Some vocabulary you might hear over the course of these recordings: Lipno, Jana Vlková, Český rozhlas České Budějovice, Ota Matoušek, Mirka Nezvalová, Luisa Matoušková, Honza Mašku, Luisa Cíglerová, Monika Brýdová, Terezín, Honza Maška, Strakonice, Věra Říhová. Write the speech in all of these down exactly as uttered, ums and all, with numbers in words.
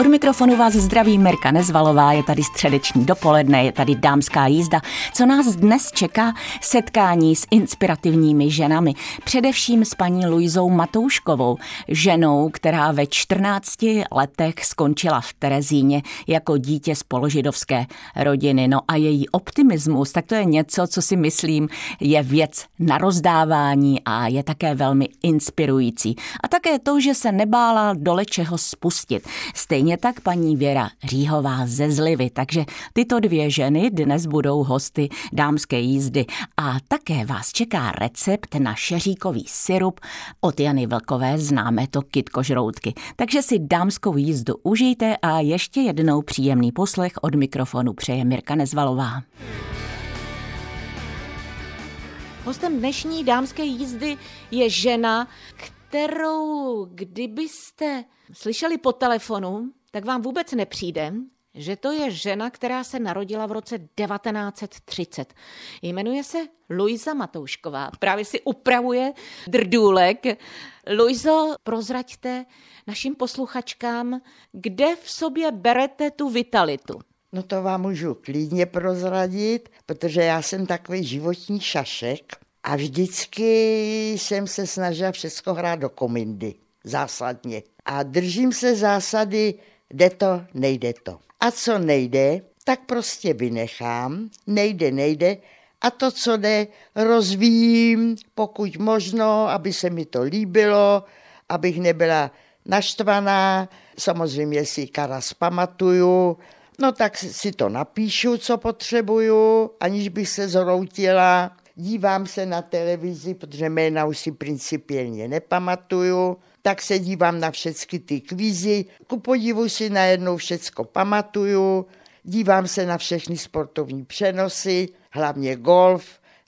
Od mikrofonu vás zdraví Mirka Nezvalová, je tady středeční dopoledne, je tady dámská jízda. Co nás dnes čeká? Setkání s inspirativními ženami. Především s paní Luisou Matouškovou, ženou, která ve čtrnácti letech skončila v Terezíně jako dítě z položidovské rodiny. No a její optimismus, tak to je něco, co si myslím, je věc na rozdávání a je také velmi inspirující. A také to, že se nebála dole čeho spustit. Stejně tak paní Věra Říhová ze Zlivy. Takže tyto dvě ženy dnes budou hosty dámské jízdy. A také vás čeká recept na šeříkový sirup. Od Jany Vlkové známe to kytkožroutky. Takže si dámskou jízdu užijte a ještě jednou příjemný poslech. Od mikrofonu přeje Mirka Nezvalová. Hostem dnešní dámské jízdy je žena, kterou kdybyste slyšeli po telefonu, tak vám vůbec nepřijde, že to je žena, která se narodila v roce devatenáct třicet. Jmenuje se Luisa Matoušková. Právě si upravuje drdůlek. Luizo, prozraďte našim posluchačkám, kde v sobě berete tu vitalitu. No to vám můžu klidně prozradit, protože já jsem takový životní šašek a vždycky jsem se snažila všechno hrát do komindy. Zásadně. A držím se zásady, jde to, nejde to. A co nejde, tak prostě vynechám, nejde, nejde. A to, co jde, rozvíjím, pokud možno, aby se mi to líbilo, abych nebyla naštvaná. Samozřejmě si karas pamatuju, no tak si to napíšu, co potřebuju, aniž bych se zhroutila. Dívám se na televizi, protože jména už si principiálně nepamatuju. Tak se dívám na všechny ty kvízy, ku podivu si najednou všecko pamatuju, dívám se na všechny sportovní přenosy, hlavně golf,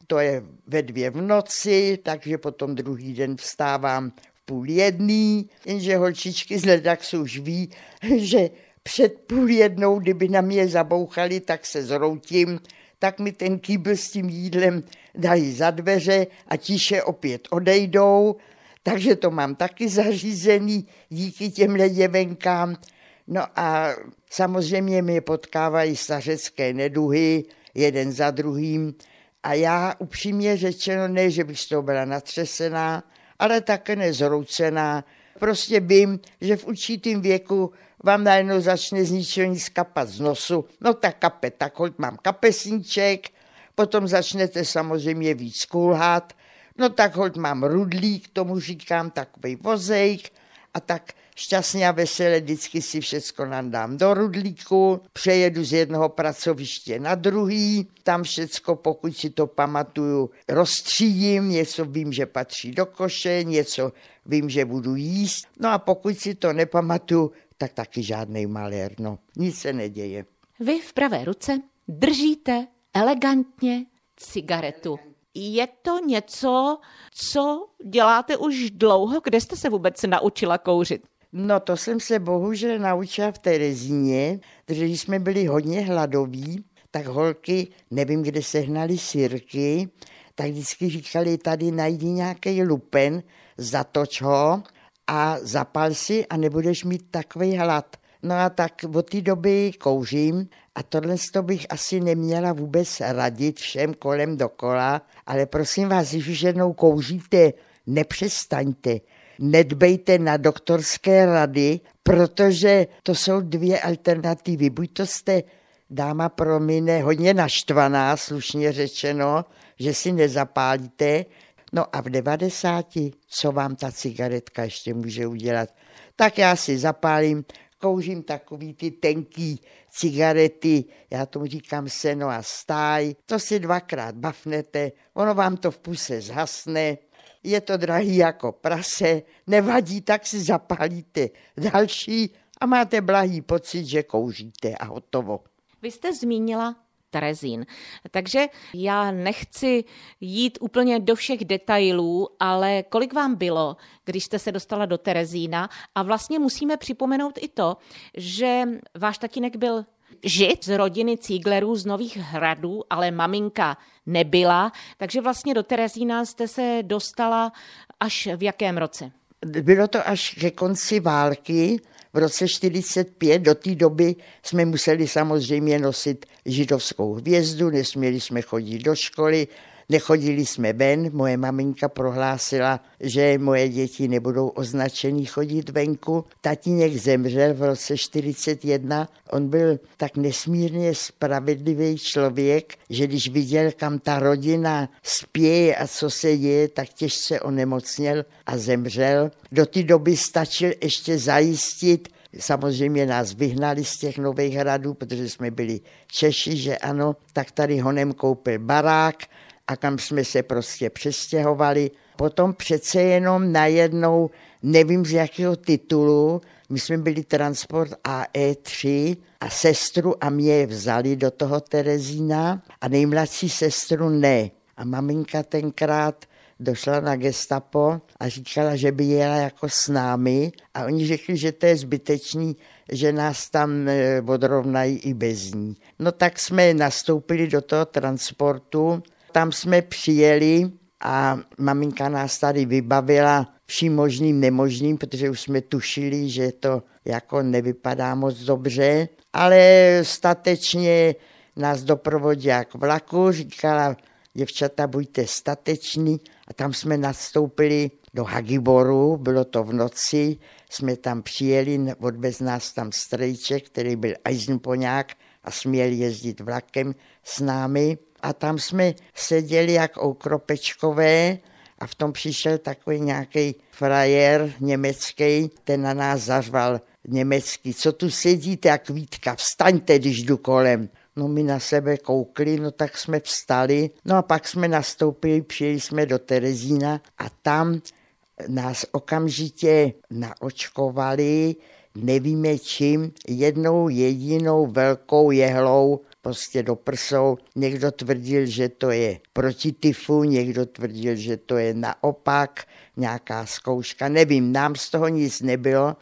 to je ve dvě v noci, takže potom druhý den vstávám v půl jedný, jenže holčičky z Ledaxu už ví, že před půl jednou, kdyby na mě zabouchali, tak se zroutím, tak mi ten kýbl s tím jídlem dají za dveře a tiše opět odejdou. Takže to mám taky zařízený díky těmhle děvenkám. No a samozřejmě mě potkávají stařecké neduhy, jeden za druhým. A já upřímně řečeno, ne, že bych z toho byla natřesená, ale také nezroucená. Prostě vím, že v určitým věku vám najednou začne z ničeho nic kapat z nosu. No tak kape, tak hoď mám kapesníček, potom začnete samozřejmě víc kulhat. No tak holt mám rudlík, tomu říkám takovej vozejk a tak šťastně a veselé vždycky si všecko nandám do rudlíku, přejedu z jednoho pracoviště na druhý, tam všecko, pokud si to pamatuju, rozstřídím, něco vím, že patří do koše, něco vím, že budu jíst, no a pokud si to nepamatuju, tak taky žádnej malér, no, nic se neděje. Vy v pravé ruce držíte elegantně cigaretu. Je to něco, co děláte už dlouho? Kde jste se vůbec naučila kouřit? No to jsem se bohužel naučila v Terezíně, protože když jsme byli hodně hladoví, tak holky, nevím, kde sehnali sirky, tak vždycky říkali, tady najdi nějaký lupen, zatoč ho a zapal si a nebudeš mít takový hlad. No a tak od té doby kouřím a tohle bych asi neměla vůbec radit všem kolem dokola, ale prosím vás, když už jednou kouříte, nepřestaňte, nedbejte na doktorské rady, protože to jsou dvě alternativy. Buď to jste, dáma promine, hodně naštvaná, slušně řečeno, že si nezapálíte, no a v devadesáti, co vám ta cigaretka ještě může udělat? Tak já si zapálím, kouřím takový ty tenký cigarety, já tomu říkám seno a stáj, to si dvakrát bafnete, ono vám to v puse zhasne, je to drahý jako prase, nevadí, tak si zapálíte další a máte blahý pocit, že kouříte a hotovo. Vy jste zmínila Terezín. Takže já nechci jít úplně do všech detailů, ale kolik vám bylo, když jste se dostala do Terezína? A vlastně musíme připomenout i to, že váš tatínek byl Žid z rodiny Cíglerů z Nových Hradů, ale maminka nebyla, takže vlastně do Terezína jste se dostala až v jakém roce? Bylo to až ke konci války, v roce čtyřicet pět, do té doby jsme museli samozřejmě nosit židovskou hvězdu, nesměli jsme chodit do školy, nechodili jsme ven, moje maminka prohlásila, že moje děti nebudou označený chodit venku. Tatínek zemřel v roce čtyřicet jedna, on byl tak nesmírně spravedlivý člověk, že když viděl, kam ta rodina spěje a co se děje, tak těžce onemocněl a zemřel. Do té doby stačil ještě zajistit, samozřejmě nás vyhnali z těch Nových Hradů, protože jsme byli Češi, že ano, tak tady honem koupil barák, a kam jsme se prostě přestěhovali. Potom přece jenom najednou, nevím z jakého titulu, my jsme byli transport A E tři a sestru a mě vzali do toho Terezína a nejmladší sestru ne. A maminka tenkrát došla na gestapo a říkala, že by jela jako s námi a oni řekli, že to je zbytečný, že nás tam odrovnají i bez ní. No tak jsme nastoupili do toho transportu. Tam jsme přijeli a maminka nás tady vybavila vším možným nemožným, protože už jsme tušili, že to jako nevypadá moc dobře, ale statečně nás doprovodila k vlaku, říkala, děvčata, buďte stateční a tam jsme nastoupili do Hagiboru, bylo to v noci, jsme tam přijeli, odvez nás tam strejček, který byl ajzenpoňák a směl jezdit vlakem s námi. A tam jsme seděli jak okropečkové a v tom přišel takový nějaký frajer německý, ten na nás zařval německy. Co tu sedíte jak Vítka, vstaňte, když jdu kolem. No my na sebe koukli, no tak jsme vstali. No a pak jsme nastoupili, přijeli jsme do Terezína a tam nás okamžitě naočkovali, nevíme čím, jednou jedinou velkou jehlou, prostě do prsou. Někdo tvrdil, že to je proti tyfu, někdo tvrdil, že to je naopak, nějaká zkouška, nevím, nám z toho nic nebylo,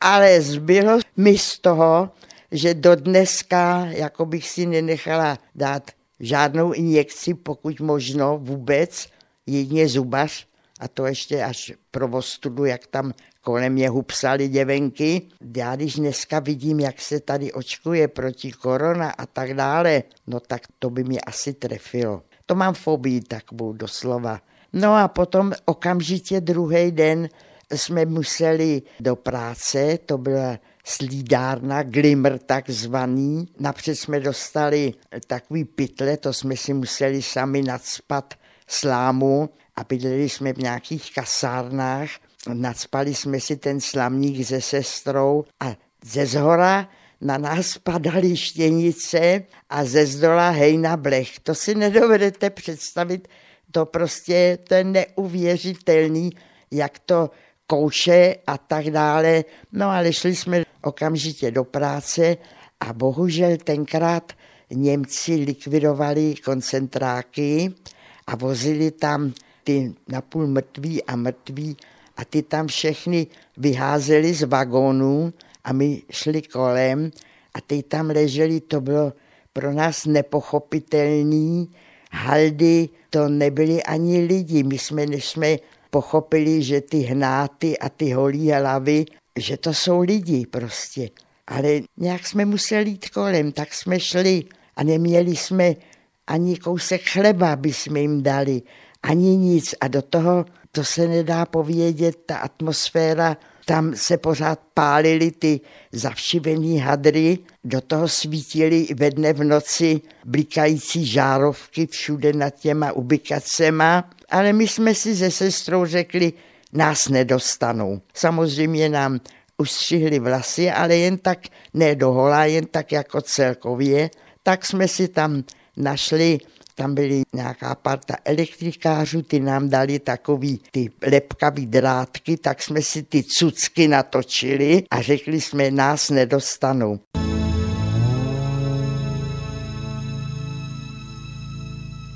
ale zbylo mi z toho, že do dneska, jako bych si nenechala dát žádnou injekci, pokud možno vůbec, jedině zubař, a to ještě až pro ostudu, jak tam kolem mě hupsaly děvenky. Já když dneska vidím, jak se tady očkuje proti korona a tak dále, no tak to by mě asi trefilo. To mám fobii takovou doslova. No a potom okamžitě druhý den jsme museli do práce, to byla slídárna, glimmer takzvaný. Napřed jsme dostali takový pytle, to jsme si museli sami nadspat slámu a bydleli jsme v nějakých kasárnách. Nacpali jsme si ten slamník se sestrou a ze zhora na nás padaly štěnice a ze zdola hejna blech. To si nedovedete představit, to prostě to je neuvěřitelný, jak to kouše a tak dále. No ale šli jsme okamžitě do práce a bohužel tenkrát Němci likvidovali koncentráky a vozili tam ty napůl mrtví a mrtví a ty tam všechny vyházeli z vagónů a my šli kolem a ty tam leželi, to bylo pro nás nepochopitelný, haldy, to nebyli ani lidi. My jsme, než jsme pochopili, že ty hnáty a ty holí hlavy, že to jsou lidi prostě. Ale nějak jsme museli jít kolem, tak jsme šli a neměli jsme ani kousek chleba, aby jsme jim dali, ani nic a do toho to se nedá povědět, ta atmosféra, tam se pořád pálily ty zavšivený hadry, do toho svítily ve dne v noci blikající žárovky všude nad těma ubikacema, ale my jsme si se sestrou řekli, nás nedostanou. Samozřejmě nám ustřihli vlasy, ale jen tak, ne dohola, jen tak jako celkově, tak jsme si tam našli. Tam byly nějaká parta elektrikářů, ty nám dali takový ty lepkavý drátky, tak jsme si ty cucky natočili a řekli jsme, nás nedostanou.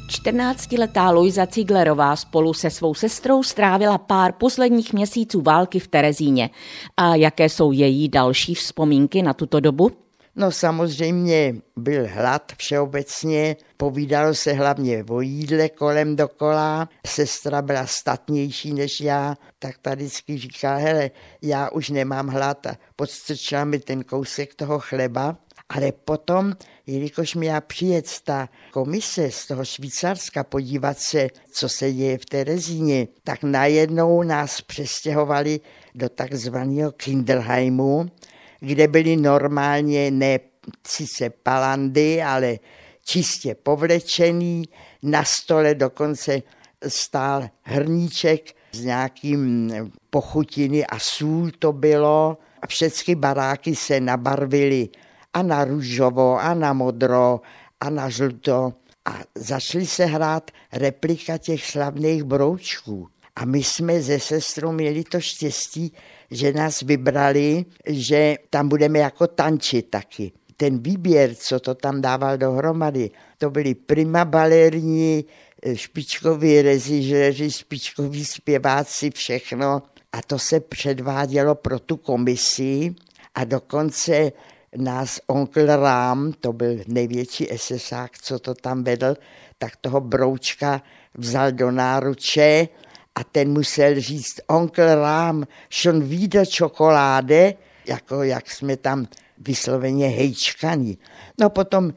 čtrnáctiletá Luisa Cíglerová spolu se svou sestrou strávila pár posledních měsíců války v Terezíně. A jaké jsou její další vzpomínky na tuto dobu? No samozřejmě byl hlad všeobecně, povídalo se hlavně o jídle kolem dokola, sestra byla statnější než já, tak ta vždycky říká, hele, já už nemám hlad, a podstrčila mi ten kousek toho chleba. Ale potom, jelikož měla přijet ta komise z toho Švýcarska podívat se, co se děje v Terezíně, tak najednou nás přestěhovali do takzvaného Kinderheimu, kde byly normálně ne sice palandy, ale čistě povlečený. Na stole dokonce stál hrníček s nějakým pochutiny a sůl to bylo. A všechny baráky se nabarvily a na růžovo, a na modro, a na žluto. A začaly se hrát replika těch slavných broučků. A my jsme se sestrou měli to štěstí, že nás vybrali, že tam budeme jako tančit taky. Ten výběr, co to tam dával dohromady, to byli prima balerní, špičkoví režiséři, špičkoví zpěváci, všechno. A to se předvádělo pro tu komisi a dokonce nás onkl Rám, to byl největší esesák, co to tam vedl, tak toho broučka vzal do náruče a ten musel říct, onkl Rám, schon wieder čokoláde, jako jak jsme tam vysloveně hejčkaní. No potom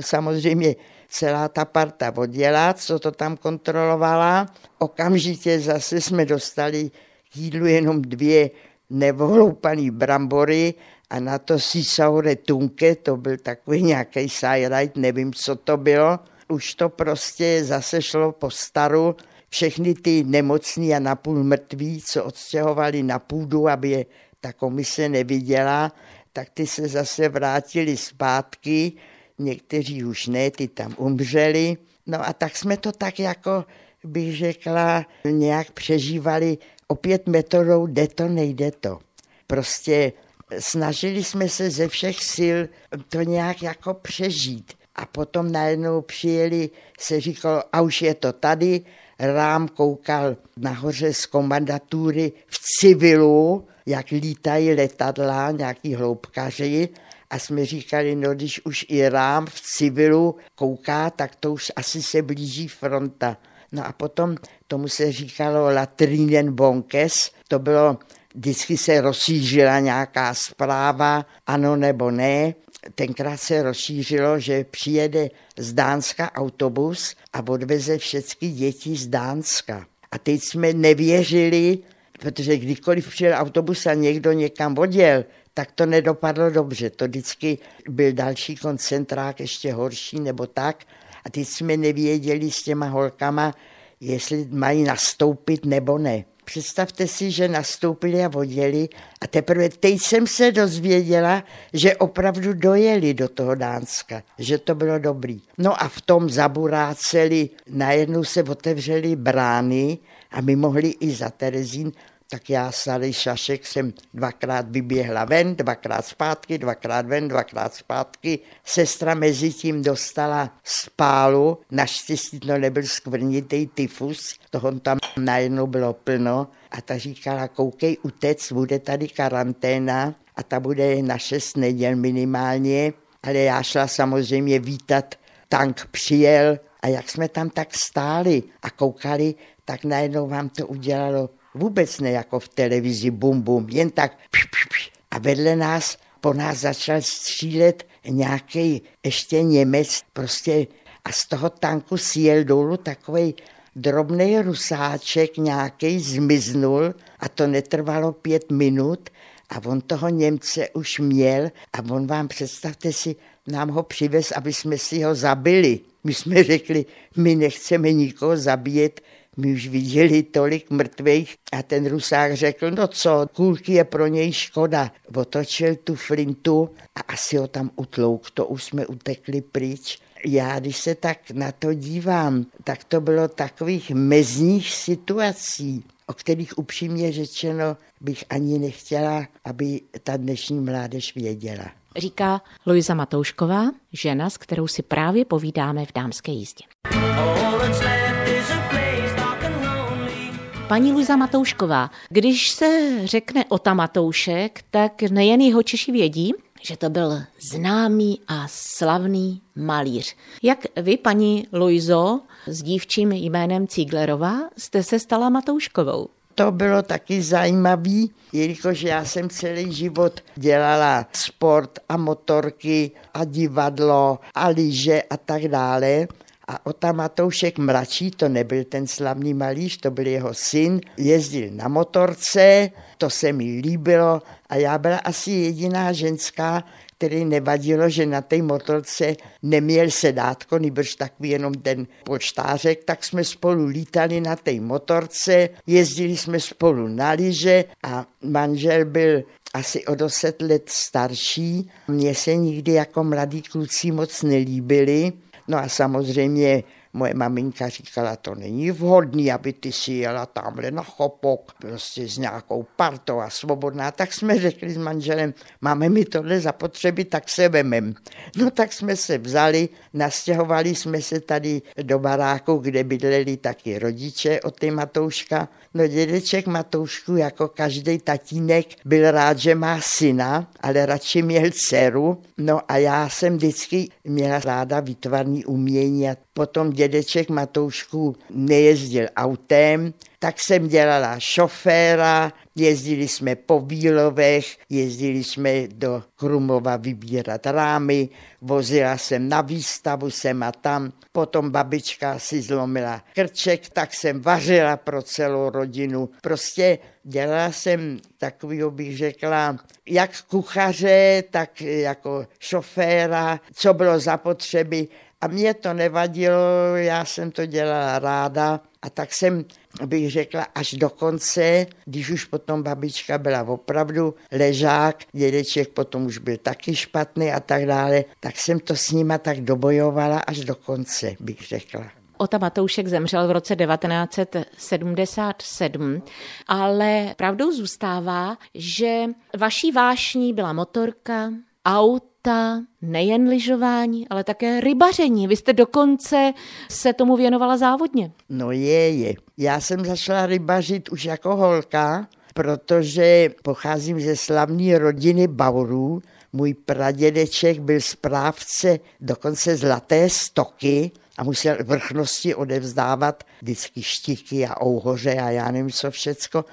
samozřejmě celá ta parta odjela, co to tam kontrolovala, okamžitě zase jsme dostali k jídlu jenom dvě nevohloupaný brambory a na to si saure tunke, to byl takový nějaký sajrajt, nevím, co to bylo. Už to prostě zase šlo po staru. Všechny ty nemocní a napůl mrtví, co odstěhovali na půdu, aby je ta komise neviděla, tak ty se zase vrátili zpátky. Někteří už ne, ty tam umřeli. No a tak jsme to tak jako, bych řekla, nějak přežívali opět metodou jde to, nejde to. Prostě snažili jsme se ze všech sil to nějak jako přežít. A potom najednou přijeli, se říkalo, a už je to tady. Rám koukal nahoře z komandatury v civilu, jak lítají letadla, nějaký hloubkaři. A jsme říkali, no když už i Rám v civilu kouká, tak to už asi se blíží fronta. No a potom tomu se říkalo latrinen bonkes, to bylo, vždycky se rozšířila nějaká zpráva, ano nebo ne. Tenkrát se rozšířilo, že přijede z Dánska autobus a odveze všechny děti z Dánska. A teď jsme nevěřili, protože kdykoliv přijel autobus a někdo někam odjel, tak to nedopadlo dobře. To vždycky byl další koncentrák, ještě horší nebo tak. A teď jsme nevěděli s těma holkama, jestli mají nastoupit nebo ne. Představte si, že nastoupili a odjeli a teprve teď jsem se dozvěděla, že opravdu dojeli do toho Dánska, že to bylo dobrý. No a v tom zaburáceli, najednou se otevřely brány a my mohli i za Terezín, tak já starý šašek jsem dvakrát vyběhla ven, dvakrát zpátky, dvakrát ven, dvakrát zpátky. Sestra mezi tím dostala spálu, naštěstí to nebyl skvrnitý tyfus, toho tam najednou bylo plno a ta říkala, koukej, utec, bude tady karanténa a ta bude na šest neděl minimálně, ale já šla samozřejmě vítat, tank přijel a jak jsme tam tak stáli a koukali, tak najednou vám to udělalo vůbec ne jako v televizi, bum, bum, jen tak. A vedle nás, po nás začal střílet nějaký ještě Němec, prostě a z toho tanku sjel dolů takovej drobnej rusáček nějaký zmiznul a to netrvalo pět minut a on toho Němce už měl a on vám, představte si, nám ho přivez, aby jsme si ho zabili. My jsme řekli, my nechceme nikoho zabíjet, my už viděli tolik mrtvých a ten Rusák řekl, no co, kulky je pro něj škoda. Otočil tu flintu a asi ho tam utlouk, to už jsme utekli pryč. Já, když se tak na to dívám, tak to bylo takových mezních situací, o kterých upřímně řečeno bych ani nechtěla, aby ta dnešní mládež věděla. Říká Luisa Matoušková, žena, s kterou si právě povídáme v Dámské jízdě. Paní Luisa Matoušková, když se řekne Ota Matoušek, tak nejen jeho Češi vědí, že to byl známý a slavný malíř. Jak vy, paní Luizo, s dívčím jménem Cíglerová, jste se stala Matouškovou? To bylo taky zajímavé, jelikož já jsem celý život dělala sport a motorky a divadlo a lyže a tak dále. A Ota Matoušek mladší, to nebyl ten slavný malíř, to byl jeho syn, jezdil na motorce, to se mi líbilo a já byla asi jediná ženská, který nevadilo, že na té motorce neměl sedátko, nýbrž takový jenom ten počtářek, tak jsme spolu lítali na té motorce, jezdili jsme spolu na lyže a manžel byl asi o deset let starší. Mně se nikdy jako mladí kluci moc nelíbili. No a samozřejmě moje maminka říkala, to není vhodný, aby ty si jela tamhle na Chopok, prostě s nějakou partou a svobodná. Tak jsme řekli s manželem, máme mi tohle zapotřeby, tak se vemem. No tak jsme se vzali, nastěhovali jsme se tady do baráku, kde bydleli taky rodiče od té Matouška. No dědeček Matoušku, jako každý tatínek, byl rád, že má syna, ale radši měl dceru. No a já jsem vždycky měla ráda výtvarný umění a potom dědeček Matoušku nejezdil autem, tak jsem dělala šoféra, jezdili jsme po Bílovech, jezdili jsme do Krumlova vybírat rámy, vozila jsem na výstavu sem a tam, potom babička si zlomila krček, tak jsem vařila pro celou rodinu. Prostě dělala jsem takovýho, bych řekla, jak kuchaře, tak jako šoféra, co bylo zapotřeby. A mě to nevadilo, já jsem to dělala ráda a tak jsem, bych řekla, až do konce, když už potom babička byla opravdu ležák, dědeček potom už byl taky špatný a tak dále, tak jsem to s nima tak dobojovala až do konce, bych řekla. Ota Matoušek zemřel v roce devatenáct set sedmdesát sedm, ale pravdou zůstává, že vaší vášní byla motorka, auto, ta nejen lyžování, ale také rybaření. Vy jste dokonce se tomu věnovala závodně. No je, je. Já jsem začala rybařit už jako holka, protože pocházím ze slavné rodiny Baurů. Můj pradědeček byl správce dokonce Zlaté stoky a musel vrchnosti odevzdávat vždycky Štiky a Ouhoře a já nevím co všecko.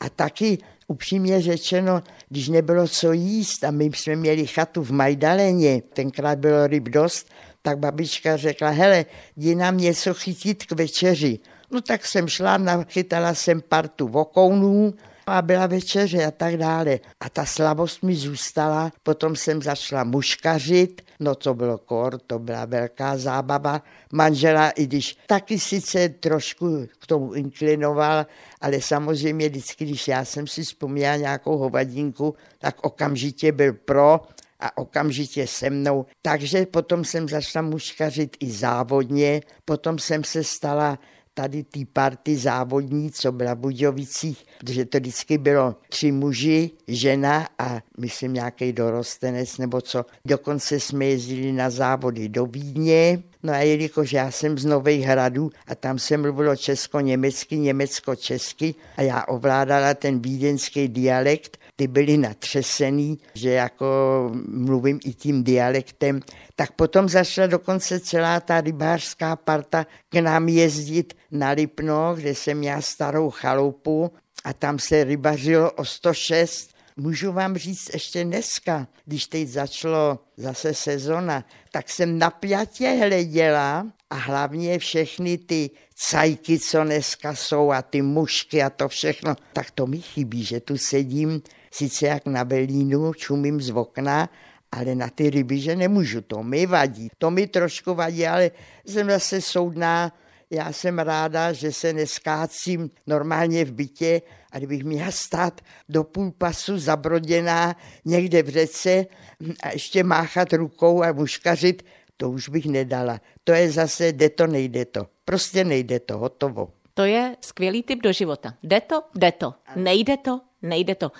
A taky upřímně řečeno, když nebylo co jíst a my jsme měli chatu v Majdaleně, tenkrát bylo ryb dost, tak babička řekla, hele, jdi nám něco chytit k večeři. No tak jsem šla, nachytala jsem partu vokounů a byla večeře a tak dále. A ta slabost mi zůstala, potom jsem začala muškařit, no to bylo kor, to byla velká zábava. Manžela, i když taky sice trošku k tomu inklinoval, ale samozřejmě vždycky, když já jsem si vzpomněla nějakou hovadinku, tak okamžitě byl pro a okamžitě se mnou. Takže potom jsem začala muškařit i závodně, potom jsem se stala tady té party závodní, co byla v Budějovicích, protože to vždycky bylo tři muži, žena a myslím nějaký dorostenec nebo co. Dokonce jsme jezdili na závody do Vídně. No a jelikož já jsem z Nových Hradů a tam se mluvilo česko-německy, německo-česky a já ovládala ten vídeňský dialekt, ty byly natřesený, že jako mluvím i tím dialektem, tak potom začala dokonce celá ta rybářská parta k nám jezdit na Lipno, kde jsem měla starou chalupu a tam se rybařilo o sto šest. Můžu vám říct ještě dneska, když teď začalo zase sezona, tak jsem napjatě hleděla a hlavně všechny ty cajky, co dneska jsou a ty mušky a to všechno, tak to mi chybí, že tu sedím sice jak na velínu, čumím z okna, ale na ty ryby, že nemůžu, to mi vadí. To mi trošku vadí, ale jsem zase soudná. Já jsem ráda, že se neskácím normálně v bytě a kdybych měla stát do půl pasu zabroděná někde v řece a ještě máchat rukou a muškařit, to už bych nedala. To je zase jde to, nejde to. Prostě nejde to, hotovo. To je skvělý tip do života. Jde to, jde to, nejde to, nejde to.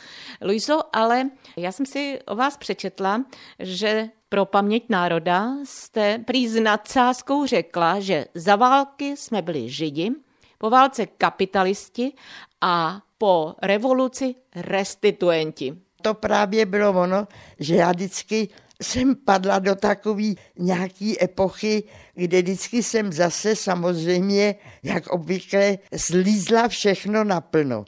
Luizo, ale já jsem si o vás přečetla, že pro paměť národa jste prý s nadsázkou řekla, že za války jsme byli Židi, po válce kapitalisti a po revoluci restituenti. To právě bylo ono, že já vždycky jsem padla do takové nějaké epochy, kde vždycky jsem zase samozřejmě, jak obvykle, slízla všechno naplno.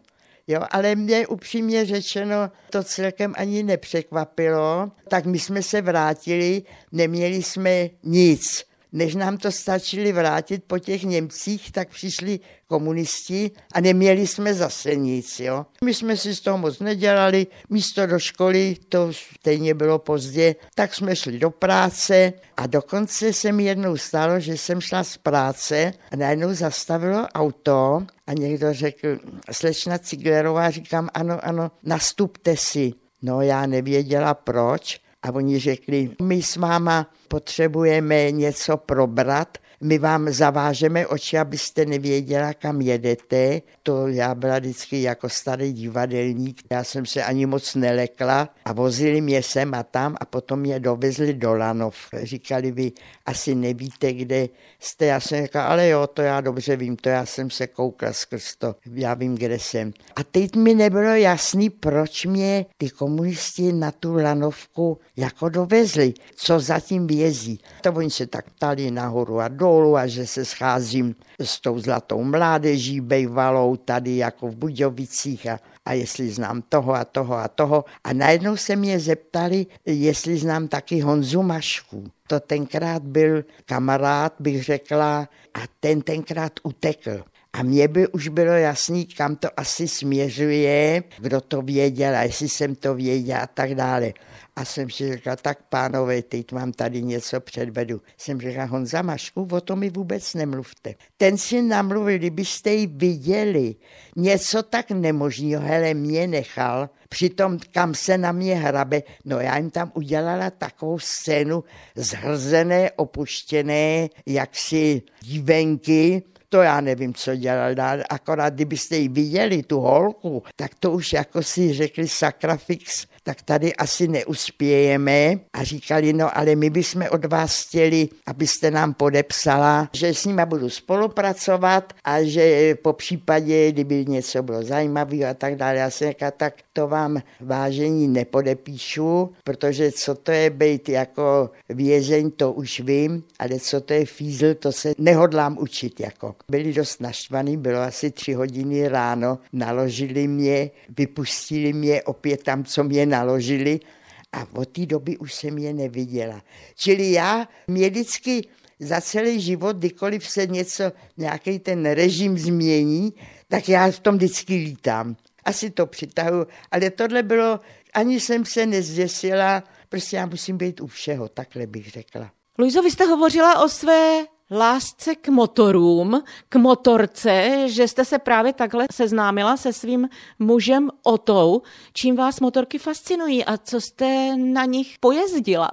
Jo, ale mě upřímně řečeno to celkem ani nepřekvapilo, tak my jsme se vrátili, neměli jsme nic. Než nám to stačili vrátit po těch Němcích, tak přišli komunisti a neměli jsme zase nic. Jo? My jsme si z toho moc nedělali, místo do školy, to stejně bylo pozdě, tak jsme šli do práce a dokonce se mi jednou stalo, že jsem šla z práce a najednou zastavilo auto a někdo řekl, slečna Cíglerová, říkám, ano, ano, nastupte si. No já nevěděla proč. A oni řekli, my s váma potřebujeme něco probrat, my vám zavážeme oči, abyste nevěděla, kam jedete. To já byla vždycky jako starý divadelník, já jsem se ani moc nelekla a vozili mě sem a tam a potom mě dovezli do Lanov. Říkali, vy asi nevíte, kde jste. Já jsem říkala, ale jo, to já dobře vím, to já jsem se koukla skrz to, já vím, kde jsem. A teď mi nebylo jasný, proč mě ty komunisti na tu Lanovku jako dovezli, co zatím vězí. To oni se tak ptali nahoru a dolů, a že se scházím s tou zlatou mládeží bejvalou tady jako v Budějovicích a, a jestli znám toho a toho a toho. A najednou se mě zeptali, jestli znám taky Honzu Mašku. To tenkrát byl kamarád, bych řekla, a ten tenkrát utekl. A mně by už bylo jasný, kam to asi směřuje, kdo to věděl a jestli jsem to věděl a tak dále. A jsem si řekla, tak pánové, teď vám tady něco předvedu. Jsem řekla, Honza Mašku, o tom mi vůbec nemluvte. Ten si namluvil, kdybyste ji viděli, něco tak nemožného, hele, mě nechal, přitom kam se na mě hrabe, no já jim tam udělala takovou scénu zhrzené, opuštěné, jaksi dívenky. To já nevím, co dělal, akorát kdybyste ji viděli, tu holku, tak to už jako si řekli sakrafix, tak tady asi neuspějeme. A říkali, no ale my bychom od vás chtěli, abyste nám podepsala, že s nima budu spolupracovat a že po případě, kdyby něco bylo zajímavého a tak dále. Já jsem říkala, tak to vám, vážení, nepodepíšu, protože co to je být jako vězeň, to už vím, ale co to je fízl, to se nehodlám učit jako. Byli dost naštvaný, bylo asi tři hodiny ráno, naložili mě, vypustili mě opět tam, co mě naložili a od té doby už jsem je neviděla. Čili já mě vždycky za celý život, kdykoliv se něco, nějaký ten režim změní, tak já v tom vždycky lítám. Asi to přitahuji, ale tohle bylo, ani jsem se nezděsila, prostě já musím být u všeho, takhle bych řekla. Luizo, vy jste hovořila o své lásce k motorům, k motorce, že jste se právě takhle seznámila se svým mužem Otou. Čím vás motorky fascinují a co jste na nich pojezdila?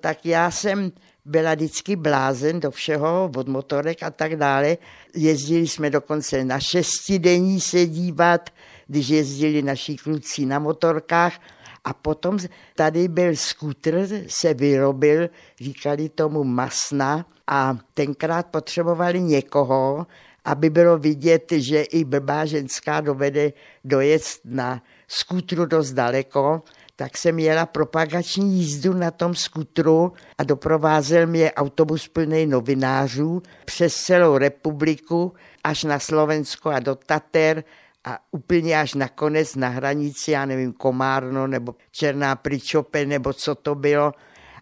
Tak já jsem byla vždycky blázen do všeho, od motorek a tak dále. Jezdili jsme dokonce na šestidenní se dívat, když jezdili naši kluci na motorkách. A potom tady byl skútr, se vyrobil, říkali tomu masna a tenkrát potřebovali někoho, aby bylo vidět, že i blbá ženská dovede dojet na skútru dost daleko, tak jsem jela propagační jízdu na tom skútru a doprovázel mě autobus plný novinářů přes celou republiku až na Slovensko a do Tater, a úplně až nakonec na hranici, já nevím, Komárno nebo Černá Pričope nebo co to bylo.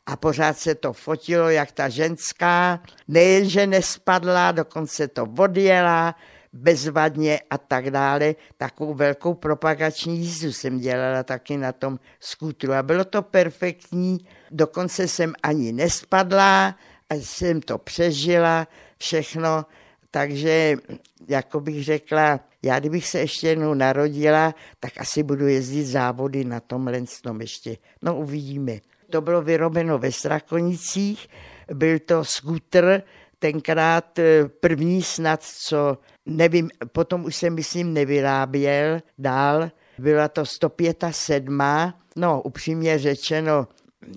A pořád se to fotilo, jak ta ženská nejenže nespadla, dokonce to odjela bezvadně a tak dále. Takovou velkou propagační jízdu jsem dělala taky na tom skútru a bylo to perfektní. Dokonce jsem ani nespadla a jsem to přežila všechno. Takže, jako bych řekla, já kdybych se ještě jednou narodila, tak asi budu jezdit závody na tomhle tom ještě. No uvidíme. To bylo vyrobeno ve Strakonicích, byl to skútr, tenkrát první snad, co nevím, potom už jsem myslím nevyráběl dál, byla to sto pět sedm, no upřímně řečeno,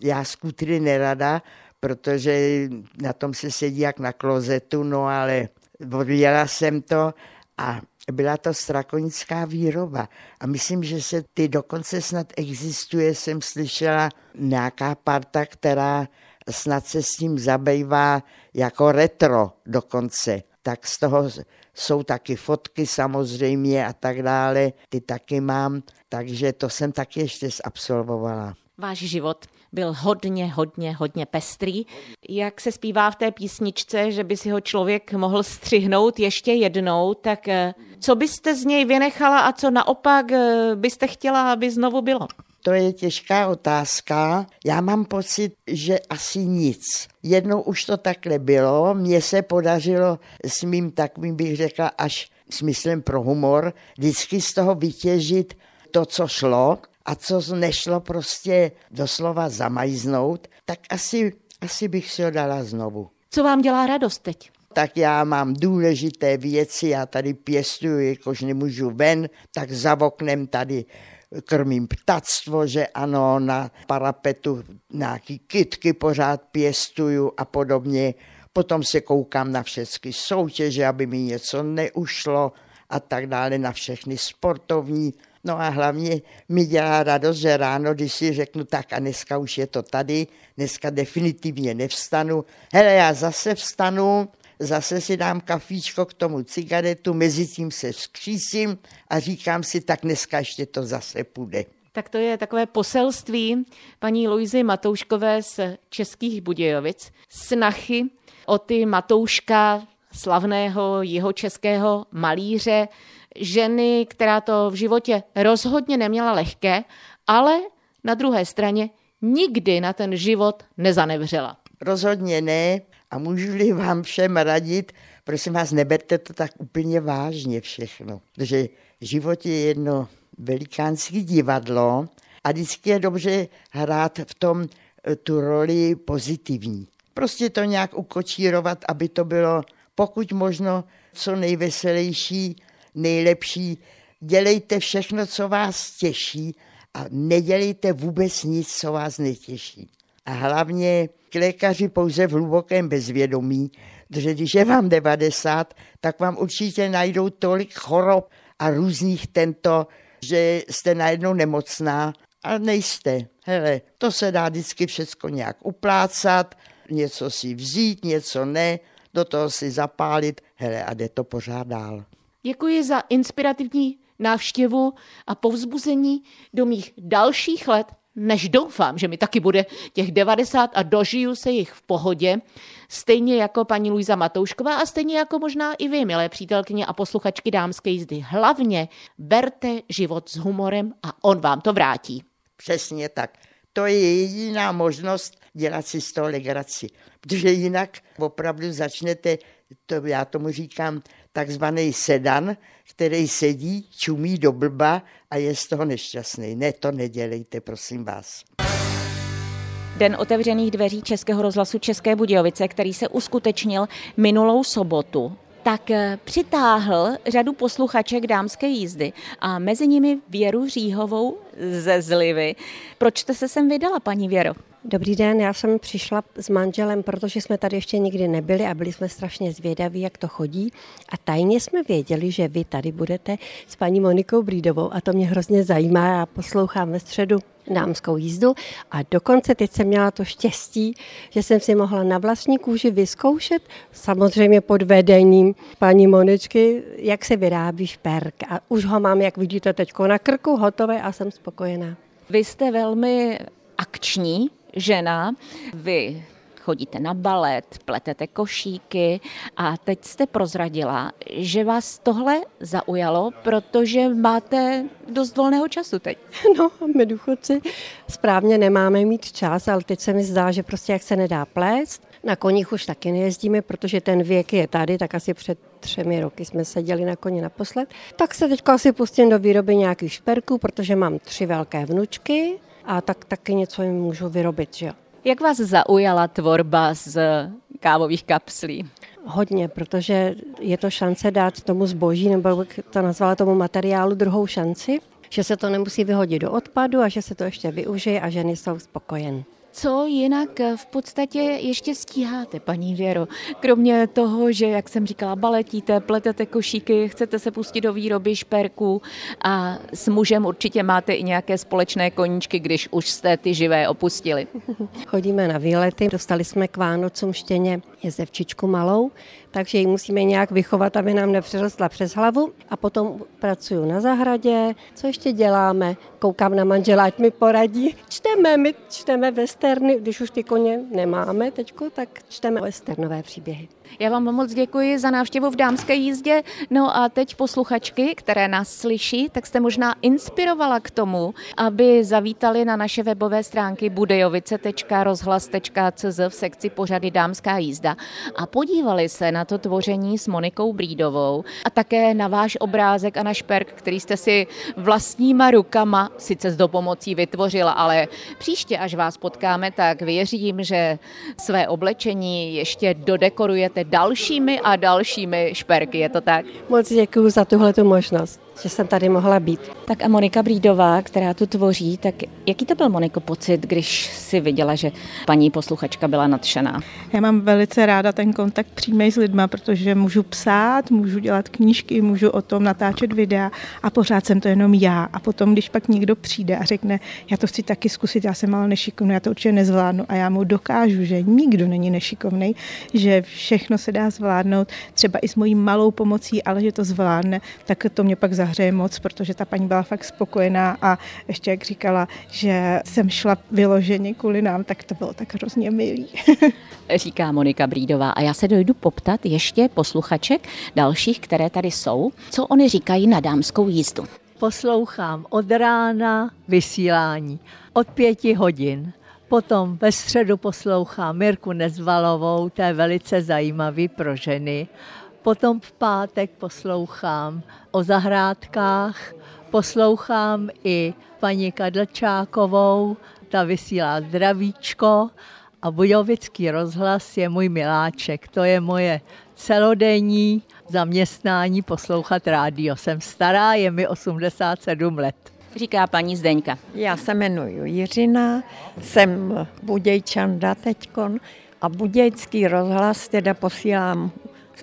já skútry nerada, protože na tom se sedí jak na klozetu, no ale odvěla jsem to a Byla to strakonická výroba a myslím, že se ty dokonce snad existuje, jsem slyšela nějaká parta, která snad se s tím zabývá jako retro dokonce. Tak z toho jsou taky fotky samozřejmě a tak dále, ty taky mám, takže to jsem taky ještě zabsolvovala. Váš život byl hodně, hodně, hodně pestrý. Jak se zpívá v té písničce, že by si ho člověk mohl střihnout ještě jednou, tak co byste z něj vynechala a co naopak byste chtěla, aby znovu bylo? To je těžká otázka. Já mám pocit, že asi nic. Jednou už to takhle bylo. Mně se podařilo s mým takovým, bych řekla, až smyslem pro humor, vždycky z toho vytěžit to, co šlo, a co nešlo prostě doslova zamajznout, tak asi, asi bych si ho dala znovu. Co vám dělá radost teď? Tak já mám důležité věci, já tady pěstuju, jakož nemůžu ven, tak za oknem tady krmím ptactvo, že ano, na parapetu nějaký kytky pořád pěstuju a podobně. Potom se koukám na všechny soutěže, aby mi něco neušlo a tak dále, na všechny sportovní. No a hlavně mi dělá radost, že ráno, když si řeknu tak a dneska už je to tady, dneska definitivně nevstanu. Hele, já zase vstanu, zase si dám kafíčko k tomu cigaretu, mezi tím se vzkřísím a říkám si, tak dneska ještě to zase půjde. Tak to je takové poselství paní Luisy Matouškové z Českých Budějovic, snachy Oty Matouška, slavného jihočeského malíře, ženy, která to v životě rozhodně neměla lehké, ale na druhé straně nikdy na ten život nezanevřela. Rozhodně ne a můžu-li vám všem radit, prosím vás, neberte to tak úplně vážně všechno, protože život je jedno velikánské divadlo a vždycky je dobře hrát v tom tu roli pozitivní. Prostě to nějak ukočírovat, aby to bylo pokud možno co nejveselější, nejlepší. Dělejte všechno, co vás těší a nedělejte vůbec nic, co vás netěší. A hlavně k lékaři pouze v hlubokém bezvědomí, protože když je vám devadesát, tak vám určitě najdou tolik chorob a různých tento, že jste najednou nemocná, ale nejste. Hele, to se dá vždycky všecko nějak uplácat, něco si vzít, něco ne, do toho si zapálit, hele, a jde to pořád dál. Děkuji za inspirativní návštěvu a povzbuzení do mých dalších let, než doufám, že mi taky bude těch devadesát a dožiju se jich v pohodě, stejně jako paní Luisa Matoušková a stejně jako možná i vy, milé přítelkyně a posluchačky Dámské jízdy. Hlavně berte život s humorem a on vám to vrátí. Přesně tak. To je jediná možnost dělat si z toho legraci, protože jinak opravdu začnete, to já tomu říkám, takzvaný sedan, který sedí, čumí do blba a je z toho nešťastný. Ne, to nedělejte, prosím vás. Den otevřených dveří Českého rozhlasu České Budějovice, který se uskutečnil minulou sobotu, tak přitáhl řadu posluchaček Dámské jízdy a mezi nimi Věru Říhovou ze Zlivy. Proč jste se sem vydala, paní Věro? Dobrý den, já jsem přišla s manželem, protože jsme tady ještě nikdy nebyli a byli jsme strašně zvědaví, jak to chodí. A tajně jsme věděli, že vy tady budete s paní Monikou Brýdovou a to mě hrozně zajímá. Já poslouchám ve středu Dámskou jízdu a dokonce teď jsem měla to štěstí, že jsem si mohla na vlastní kůži vyzkoušet, samozřejmě pod vedením paní Moničky, jak se vyrábí šperk. A už ho mám, jak vidíte teďko, na krku, hotové a jsem spokojená. Vy jste velmi akční žena, vy chodíte na balet, pletete košíky a teď jste prozradila, že vás tohle zaujalo, protože máte dost volného času teď. No, my důchodci správně nemáme mít čas, ale teď se mi zdá, že prostě jak se nedá plést. Na koních už taky nejezdíme, protože ten věk je tady, tak asi před třemi roky jsme seděli na koni naposled. Tak se teďka asi pustím do výroby nějakých šperků, protože mám tři velké vnučky. A tak taky něco jim můžu vyrobit, že jo. Jak vás zaujala tvorba z kávových kapslí? Hodně, protože je to šance dát tomu zboží, nebo bych to nazvala tomu materiálu, druhou šanci, že se to nemusí vyhodit do odpadu a že se to ještě využije a ženy jsou spokojen. Co jinak v podstatě ještě stíháte, paní Věro? Kromě toho, že, jak jsem říkala, baletíte, pletete košíky, chcete se pustit do výroby šperků a s mužem určitě máte i nějaké společné koníčky, když už jste ty živé opustili. Chodíme na výlety, dostali jsme k Vánocům štěně jezevčičku malou, takže ji musíme nějak vychovat, aby nám nepřerostla přes hlavu. A potom pracuju na zahradě, co ještě děláme, koukám na manžela, ať mi poradí. Čteme, my čteme westerny, když už ty koně nemáme teďko, tak čteme westernové příběhy. Já vám moc děkuji za návštěvu v dámské jízdě. No a teď posluchačky, které nás slyší, tak jste možná inspirovala k tomu, aby zavítali na naše webové stránky budějovice tečka rozhlas tečka cz v sekci pořady Dámská jízda a podívali se na to tvoření s Monikou Brýdovou a také na váš obrázek a na šperk, který jste si vlastníma rukama, sice s dopomocí vytvořila, ale příště, až vás potkáme, tak věřím, že své oblečení ještě dodekorujete dalšími a dalšími šperky, je to tak? Moc děkuji za tuhletu možnost, že jsem tady mohla být. Tak a Monika Brýdová, která tu tvoří, tak jaký to byl, Moniko, pocit, když si viděla, že paní posluchačka byla nadšená? Já mám velice ráda ten kontakt přímý s lidma, protože můžu psát, můžu dělat knížky, můžu o tom natáčet videa a pořád jsem to jenom já. A potom, když pak někdo přijde a řekne, já to chci taky zkusit, já jsem ale nešikovný, já to určitě nezvládnu a já mu dokážu, že nikdo není nešikovný, že všechno se dá zvládnout, třeba i s mojí malou pomocí, ale že to zvládne, tak to mě pak hřeje moc, protože ta paní byla fakt spokojená a ještě jak říkala, že jsem šla vyloženě kvůli nám, tak to bylo tak hrozně milý. Říká Monika Brýdová a já se dojdu poptat ještě posluchaček dalších, které tady jsou, co oni říkají na dámskou jízdu. Poslouchám od rána vysílání, od pěti hodin. Potom ve středu poslouchám Mirku Nezvalovou, to je velice zajímavý pro ženy. Potom v pátek poslouchám o zahrádkách, poslouchám i paní Kadlčákovou, ta vysílá Zdravíčko a Budějovický rozhlas je můj miláček, to je moje celodenní zaměstnání poslouchat rádio. Jsem stará, je mi osmdesát sedm let. Říká paní Zdeňka. Já se jmenuji Jiřina, jsem Budějčanda teďkon a Budějský rozhlas teda posílám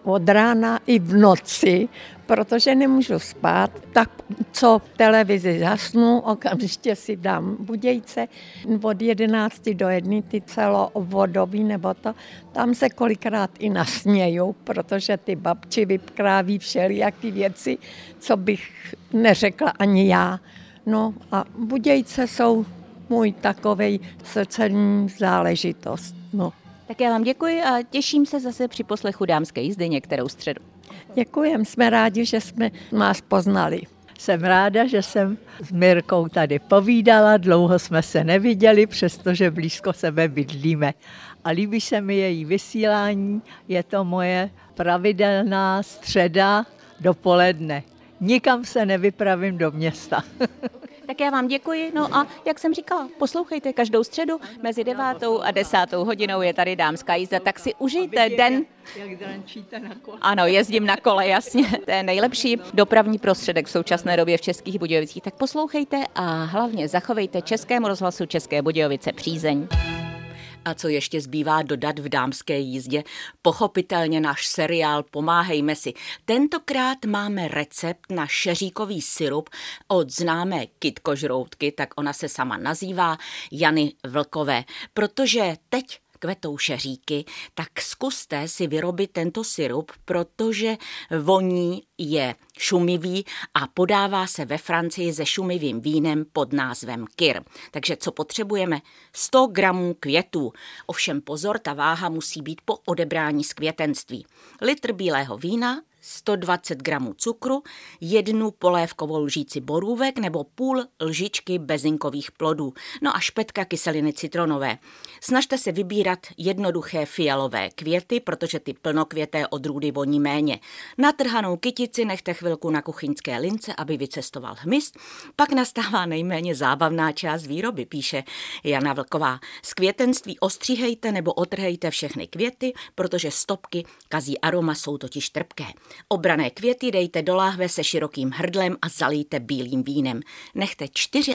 od rána i v noci, protože nemůžu spát, tak co televizi zasnu, okamžitě si dám Budějce od jedenácti do jedné, ty celoobvodový nebo to, tam se kolikrát i nasmějou, protože ty babči vypkráví všelijaký věci, co bych neřekla ani já. No a Budějce jsou můj takovej srdcevní záležitost, no. Tak já vám děkuji a těším se zase při poslechu dámské jízdy některou středu. Děkujem, jsme rádi, že jsme nás poznali. Jsem ráda, že jsem s Mirkou tady povídala, dlouho jsme se neviděli, přestože blízko sebe bydlíme. A líbí se mi její vysílání, je to moje pravidelná středa dopoledne. Nikam se nevypravím do města. Tak já vám děkuji, no a jak jsem říkala, poslouchejte každou středu mezi devátou a desátou hodinou je tady dámská jízda, tak si užijte den. Jak drančíte na kole. Ano, jezdím na kole, jasně. To je nejlepší dopravní prostředek v současné době v Českých Budějovicích. Tak poslouchejte a hlavně zachovejte Českému rozhlasu České Budějovice přízeň. A co ještě zbývá dodat v dámské jízdě? Pochopitelně náš seriál Pomáhejme si. Tentokrát máme recept na šeříkový syrup od známé kytkožroutky, tak ona se sama nazývá, Jany Vlkové. Protože teď kvetou šeříky, tak zkuste si vyrobit tento syrup, protože voní, je šumivý a podává se ve Francii se šumivým vínem pod názvem Kyr. Takže co potřebujeme? sto gramů květů. Ovšem pozor, ta váha musí být po odebrání z květenství. Litr bílého vína, sto dvacet gramů cukru, jednu polévkovou lžíci borůvek nebo půl lžičky bezinkových plodů, no a špetka kyseliny citronové. Snažte se vybírat jednoduché fialové květy, protože ty plnokvěté odrůdy voní méně. Natrhanou kytici nechte chvilku na kuchyňské lince, aby vycestoval hmyz, pak nastává nejméně zábavná část výroby, píše Jana Vlková. Z květenství ostříhejte nebo otrhejte všechny květy, protože stopky kazí aroma, jsou totiž trpké. Obrané květy dejte do láhve se širokým hrdlem a zalijte bílým vínem. Nechte dvacet čtyři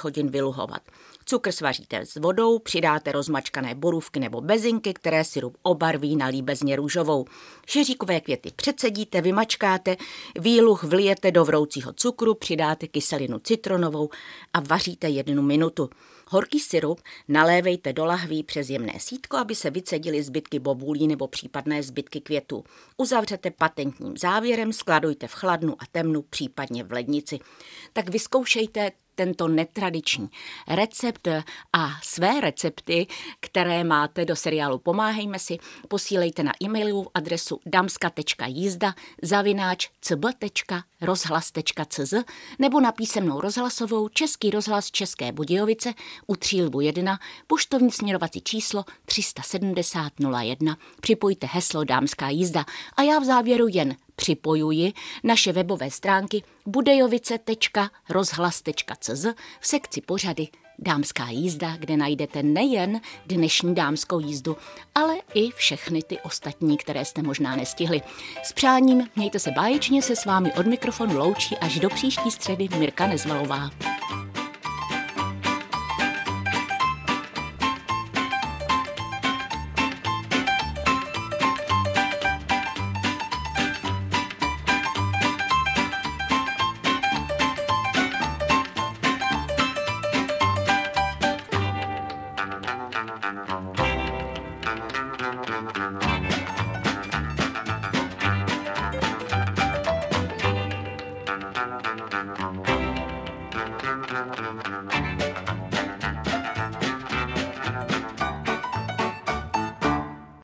hodin vyluhovat. Cukr svaříte s vodou, přidáte rozmačkané borůvky nebo bezinky, které sirup obarví na líbezně růžovou. Šeříkové květy předsedíte, vymačkáte, výluh vlijete do vroucího cukru, přidáte kyselinu citronovou a vaříte jednu minutu. Horký sirup nalévejte do lahví přes jemné sítko, aby se vycedily zbytky bobulí nebo případné zbytky květů. Uzavřete patentním závěrem, skladujte v chladnu a temnu, případně v lednici. Tak vyzkoušejte tento netradiční recept a své recepty, které máte do seriálu Pomáhejme si, posílejte na e-mailovou adresu damska tečka jízda zavináč cb tečka rozhlas tečka cz nebo na písemnou rozhlasovou Český rozhlas České Budějovice u Třílbu jedna, poštovní směrovací číslo tři sedm nula nula jedna. Připojte heslo Dámská jízda a já v závěru jen připojuji naše webové stránky budějovice tečka rozhlas tečka cz v sekci pořady Dámská jízda, kde najdete nejen dnešní dámskou jízdu, ale i všechny ty ostatní, které jste možná nestihli. S přáním mějte se báječně, se s vámi od mikrofonu loučí až do příští středy Mirka Nezvalová. Thank you.